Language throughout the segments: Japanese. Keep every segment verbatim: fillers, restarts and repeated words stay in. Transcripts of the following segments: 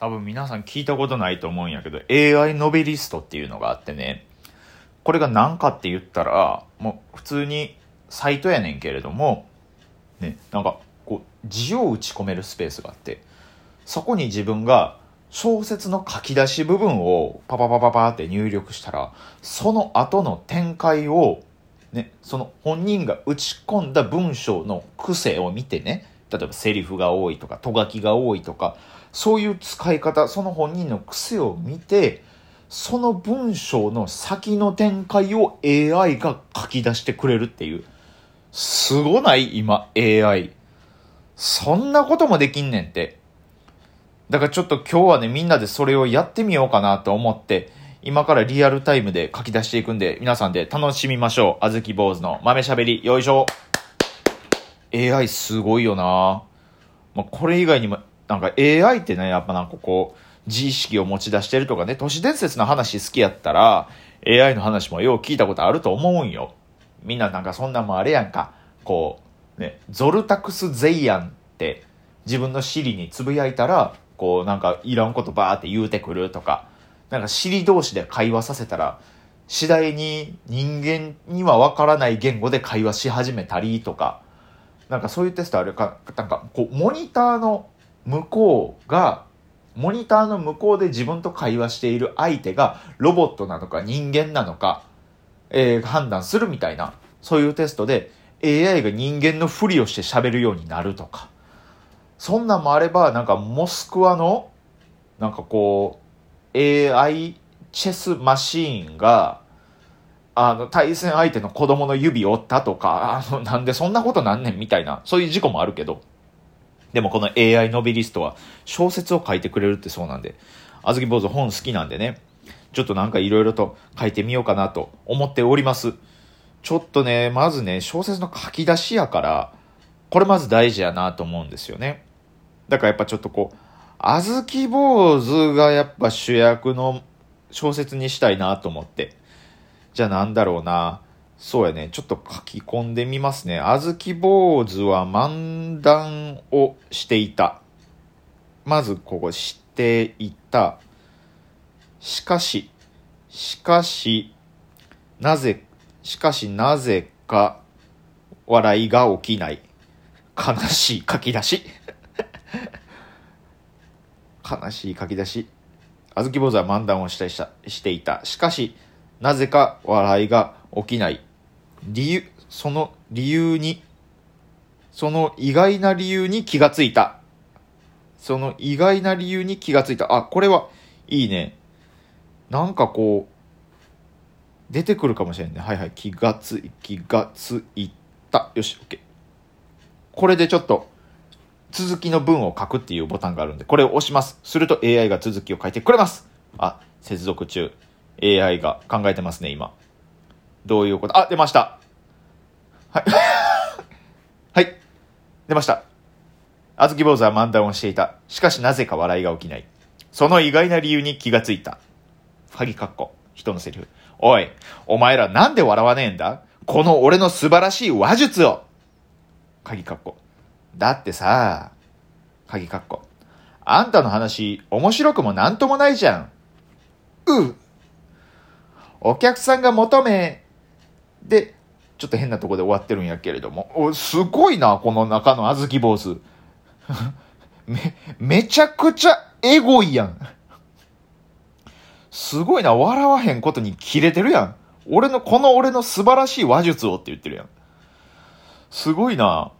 多分皆さん聞いたことないと思うんやけど エーアイ ノベリストっていうのがあってね、これが何かって言ったらもう普通にサイトやねんけれどもね、なんかこう字を打ち込めるスペースがあって、そこに自分が小説の書き出し部分をパパパパパって入力したら、その後の展開をね、その本人が打ち込んだ文章の癖を見てね、例えばセリフが多いとかとがきが多いとか、そういう使い方、その本人の癖を見て、その文章の先の展開を エーアイ が書き出してくれるっていう。すごない今 エーアイ。そんなこともできんねんって。だからちょっと今日はね、みんなでそれをやってみようかなと思って、今からリアルタイムで書き出していくんで、皆さんで楽しみましょう。あずき坊主の豆しゃべり、よいしょ。エーアイ すごいよな。まあ、これ以外にも、なんか エーアイ ってね、やっぱなんかこう、自意識を持ち出してるとかね、都市伝説の話好きやったら エーアイ の話もよう聞いたことあると思うんよ。みんななんかそんなもんあれやんか、こうね、ゾルタクス・ゼイアンって自分の尻につぶやいたら、こうなんかいらんことバーって言うてくるとか、なんか尻同士で会話させたら次第に人間にはわからない言語で会話し始めたりとか、なんかそういうテストあるか、なんかこうモニターの向こうがモニターの向こうで自分と会話している相手がロボットなのか人間なのか、えー、判断するみたいな、そういうテストで エーアイ が人間のふりをして喋るようになるとか、そんなんもあれば、なんかモスクワのなんかこう エーアイ チェスマシーンがあの対戦相手の子供の指折ったとか、あのなんでそんなことなんねんみたいな、そういう事故もあるけど、でもこの エーアイ ノベリストは小説を書いてくれるってそうなんで、あずき坊主本好きなんでね、ちょっとなんかいろいろと書いてみようかなと思っております。ちょっとね、まずね、小説の書き出しやから、これまず大事やなと思うんですよね。だからやっぱちょっとこう、あずき坊主がやっぱ主役の小説にしたいなと思って。じゃあなんだろうな。そうやね、ちょっと書き込んでみますね。あずき坊主は漫談をしていた。まずここ、していた。しかし、しかし、なぜ、しかしなぜか、笑いが起きない。悲しい書き出し。悲しい書き出し。あずき坊主は漫談をしてした、していた。しかし、なぜか笑いが起きない。理由、その理由に、その意外な理由に気がついた。その意外な理由に気がついた。あ、これはいいね。なんかこう、出てくるかもしれんね。はいはい。気がつい、気がついた。よし、OK。これでちょっと、続きの文を書くっていうボタンがあるんで、これを押します。すると エーアイ が続きを書いてくれます。あ、接続中。エーアイ が考えてますね、今。どういうこと？あ、出ました。はい。はい。出ました。あずき坊主は漫談をしていた。しかしなぜか笑いが起きない。その意外な理由に気がついた。鍵かっこ。人のセリフ。おい、お前らなんで笑わねえんだ？この俺の素晴らしい話術を。鍵かっこ。だってさ、鍵かっこ。あんたの話、面白くもなんともないじゃん。うう。お客さんが求め、で、ちょっと変なとこで終わってるんやけれども、お、すごいな、この中のあずき坊主。め、めちゃくちゃエゴいやん。すごいな、笑わへんことにキレてるやん。俺の、この俺の素晴らしい話術をって言ってるやん。すごいな。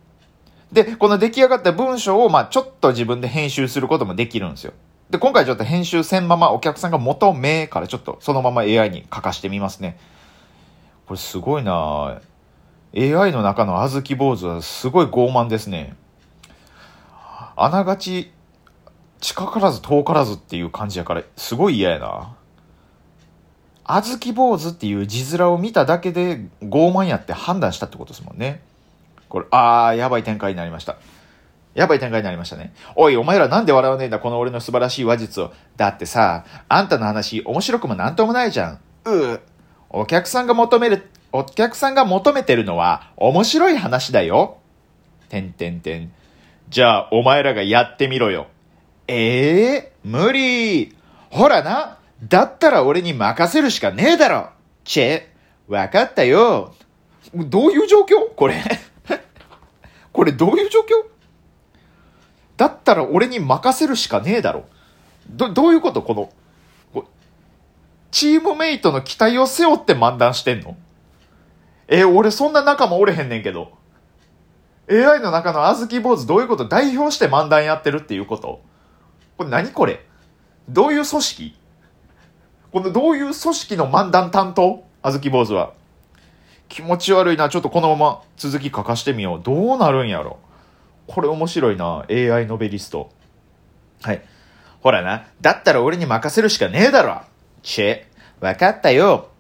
で、この出来上がった文章を、まあちょっと自分で編集することもできるんですよ。で、今回ちょっと編集せんままお客さんが求めからちょっとそのまま エーアイ に書かしてみますね。これすごいな。 エーアイ の中のあずき坊主はすごい傲慢ですね。あながち近からず遠からずっていう感じやからすごい嫌やな。あずき坊主っていう字面を見ただけで傲慢やって判断したってことですもんね。これ、あー、やばい展開になりました。やばい展開になりましたね。おい、お前らなんで笑わねえんだ、この俺の素晴らしい話術を。だってさ、あんたの話面白くもなんともないじゃん。うう。お客さんが求める、お客さんが求めてるのは面白い話だよ。てんてんてん。じゃあ、お前らがやってみろよ。えー、無理。ほらな、だったら俺に任せるしかねえだろ。チェ、わかったよ。どういう状況これこれどういう状況だったら俺に任せるしかねえだろ。ど、どういうことこの、こチームメイトの期待を背負って漫談してんの？えー、俺そんな仲間おれへんねんけど。エーアイ の中のあずき坊主どういうこと？代表して漫談やってるっていうこと？これ何これ？どういう組織？このどういう組織の漫談担当？あずき坊主は気持ち悪いな。ちょっとこのまま続き書かしてみよう。どうなるんやろ。これ面白いな。 エーアイ ノベリスト。はい、ほらな、だったら俺に任せるしかねえだろ。チェ、わかったよ。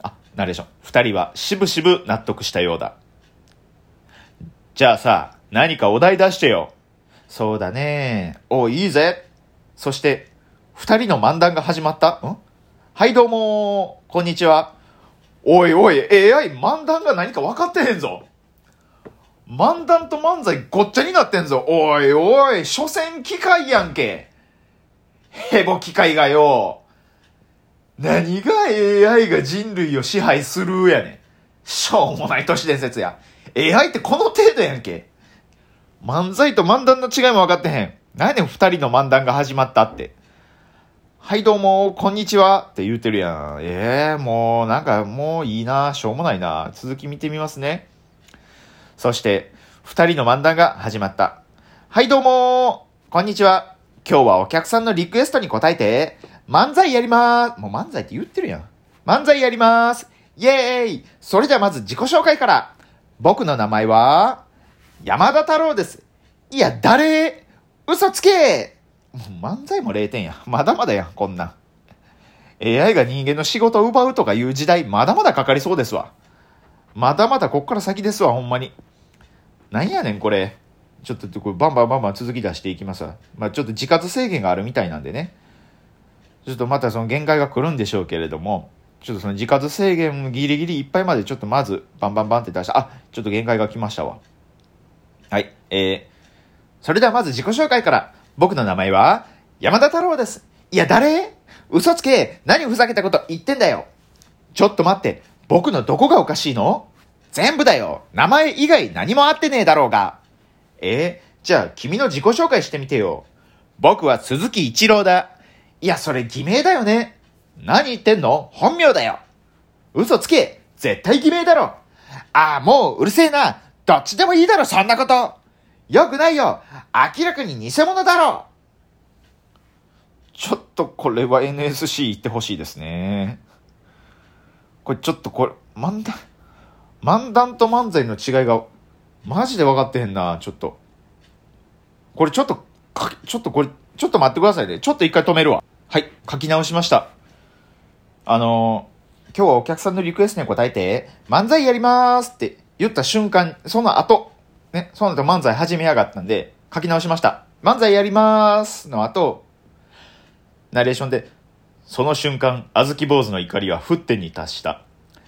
あ、ナレーション。二人はしぶしぶ納得したようだ。じゃあさ、何かお題出してよ。そうだね。お、いいぜ。そして、二人の漫談が始まった。ん？はい、どうもー。こんにちは。おいおい、エーアイ 漫談が何か分かってへんぞ。漫談と漫才ごっちゃになってんぞ。おいおい、所詮機械やんけ。ヘボ機械がよ。何が エーアイ が人類を支配するやねん。しょうもない都市伝説や。エーアイ ってこの程度やんけ。漫才と漫談の違いも分かってへん。何やねん二人の漫談が始まったって。はいどうも、こんにちはって言うてるやん。ええー、もうなんかもういいな、しょうもないな。続き見てみますね。そして二人の漫談が始まった。はいどうも、こんにちは。今日はお客さんのリクエストに応えて、漫才やりまーす。もう漫才って言ってるやん。漫才やりまーす。イエーイ。それじゃまず自己紹介から。僕の名前は、山田太郎です。いや、誰？嘘つけ！もう漫才もれいてんや。まだまだやん、こんなん。エーアイ が人間の仕事を奪うとかいう時代、まだまだかかりそうですわ。まだまだこっから先ですわ、ほんまに。なんやねん、これ。ちょっとこれバンバンバンバン続き出していきますわ。まあちょっと時間制限があるみたいなんでね。ちょっとまたその限界が来るんでしょうけれども、ちょっとその時間制限ギリギリいっぱいまでちょっとまずバンバンバンって出した。あ、ちょっと限界が来ましたわ。はい、えー、それではまず自己紹介から。僕の名前は山田太郎です。いや誰？嘘つけ。何ふざけたこと言ってんだよ。ちょっと待って。僕のどこがおかしいの？全部だよ。名前以外何も合ってねえだろうが。えー、じゃあ君の自己紹介してみてよ。僕は鈴木一郎だ。いやそれ偽名だよね。何言ってんの？本名だよ。嘘つけ。絶対偽名だろ。ああもううるせえな。どっちでもいいだろそんなこと。よくないよ。明らかに偽物だろ。ちょっとこれは エヌエスシー 言ってほしいですね。これちょっとこれ漫談漫談と漫才の違いが。マジで分かってへんな。ちょっとこれちょっとかちょっとこれちょっと待ってくださいね。ちょっと一回止めるわ。はい、書き直しました。あのー、今日はお客さんのリクエストに答えて漫才やりまーすって言った瞬間、その後ね、その後漫才始めやがったんで書き直しました。漫才やりまーすの後、ナレーションでその瞬間あずき坊主の怒りは沸点に達した。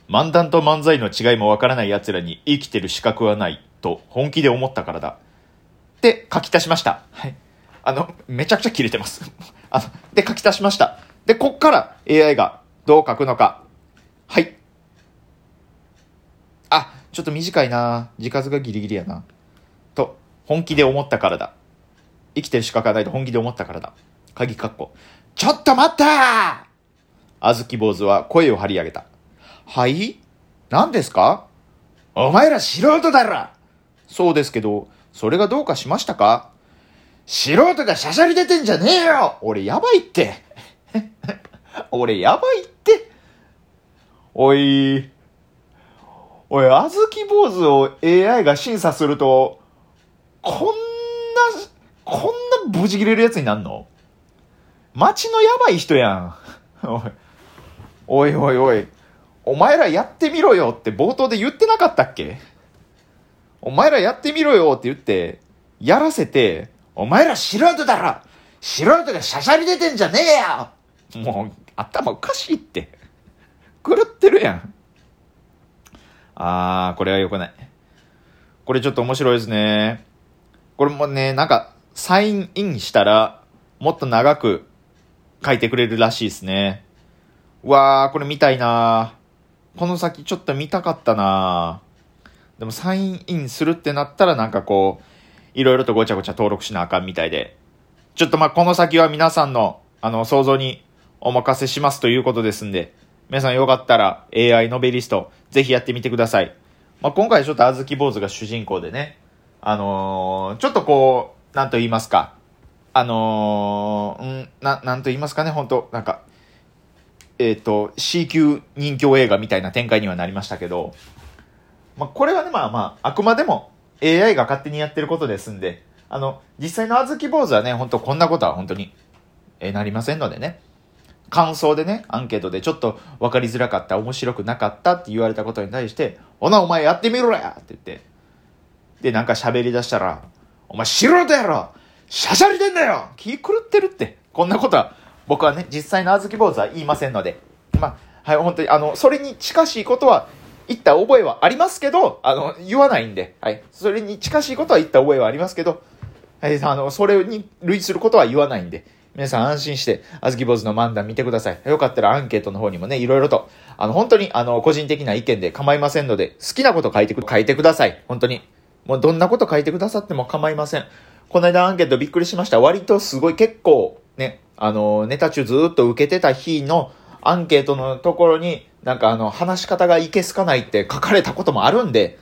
漫談と漫才の違いもわからない奴らに生きてる資格はないと本気で思ったからだで書き足しました。はい、あのめちゃくちゃキレてますあので書き足しました。でこっから エーアイ がどう書くのか。はい、あ、ちょっと短いな、字数がギリギリやなと本気で思ったからだ。生きてる資格はないと本気で思ったからだ。鍵かっこちょっと待った。あずき坊主は声を張り上げた。はい、何ですか？お前ら素人だろ。そうですけど、それがどうかしましたか？素人がしゃしゃり出てんじゃねえよ。俺やばいって俺やばいって。おいおい、あずき坊主を エーアイ が審査するとこんなこんなブチ切れるやつになんの？街のやばい人やんおいおいおいおい、お前らやってみろよって冒頭で言ってなかったっけ？お前らやってみろよって言って、やらせて、お前ら素人だろ！素人がしゃしゃり出てんじゃねえよ！もう、頭おかしいって。狂ってるやん。あー、これは良くない。これちょっと面白いですね。これもね、なんか、サインインしたら、もっと長く書いてくれるらしいですね。うわー、これ見たいなー。この先ちょっと見たかったなー。でもサインインするってなったらなんかこう、いろいろとごちゃごちゃ登録しなあかんみたいで。ちょっとまあこの先は皆さんのあの想像にお任せしますということですんで、皆さんよかったら エーアイ ノベリストぜひやってみてください。まあ、今回ちょっとあずき坊主が主人公でね、あのー、ちょっとこう、なんと言いますか、あのー、ん、な、なんと言いますかね、本当なんか、えっと、C 級人気映画みたいな展開にはなりましたけど、まあ、これはね、まあまあ、あくまでも エーアイ が勝手にやってることですんで、あの、実際のあずき坊主はね、本当こんなことは本当に、えー、なりませんのでね、感想でね、アンケートでちょっと分かりづらかった、面白くなかったって言われたことに対して、ほなお前やってみろやって言って、で、なんか喋り出したら、お前素人やろしゃしゃりでんだよ気狂ってるって。こんなことは、僕はね、実際のあずき坊主は言いませんので、まあ、はい、本当に、あの、それに近しいことは言った覚えはありますけど、あの、言わないんで、はい、それに近しいことは言った覚えはありますけど、はい、あの、それに類することは言わないんで、皆さん安心して、あずき坊主の漫談見てください。よかったらアンケートの方にもね、いろいろと、あの、本当に、あの、個人的な意見で構いませんので、好きなこと書いてく、書いてください。本当に。もうどんなこと書いてくださっても構いません。この間アンケートびっくりしました。割とすごい結構、ね、あの、ネタ中ずっと受けてた日のアンケートのところに、なんかあの、話し方がいけすかないって書かれたこともあるんで、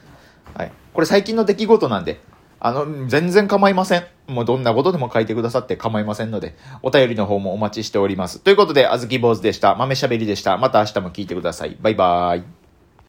はい。これ最近の出来事なんで、あの、全然構いません。もうどんなことでも書いてくださって構いませんので、お便りの方もお待ちしております。ということで、あずき坊主でした。豆しゃべりでした。また明日も聞いてください。バイバーイ。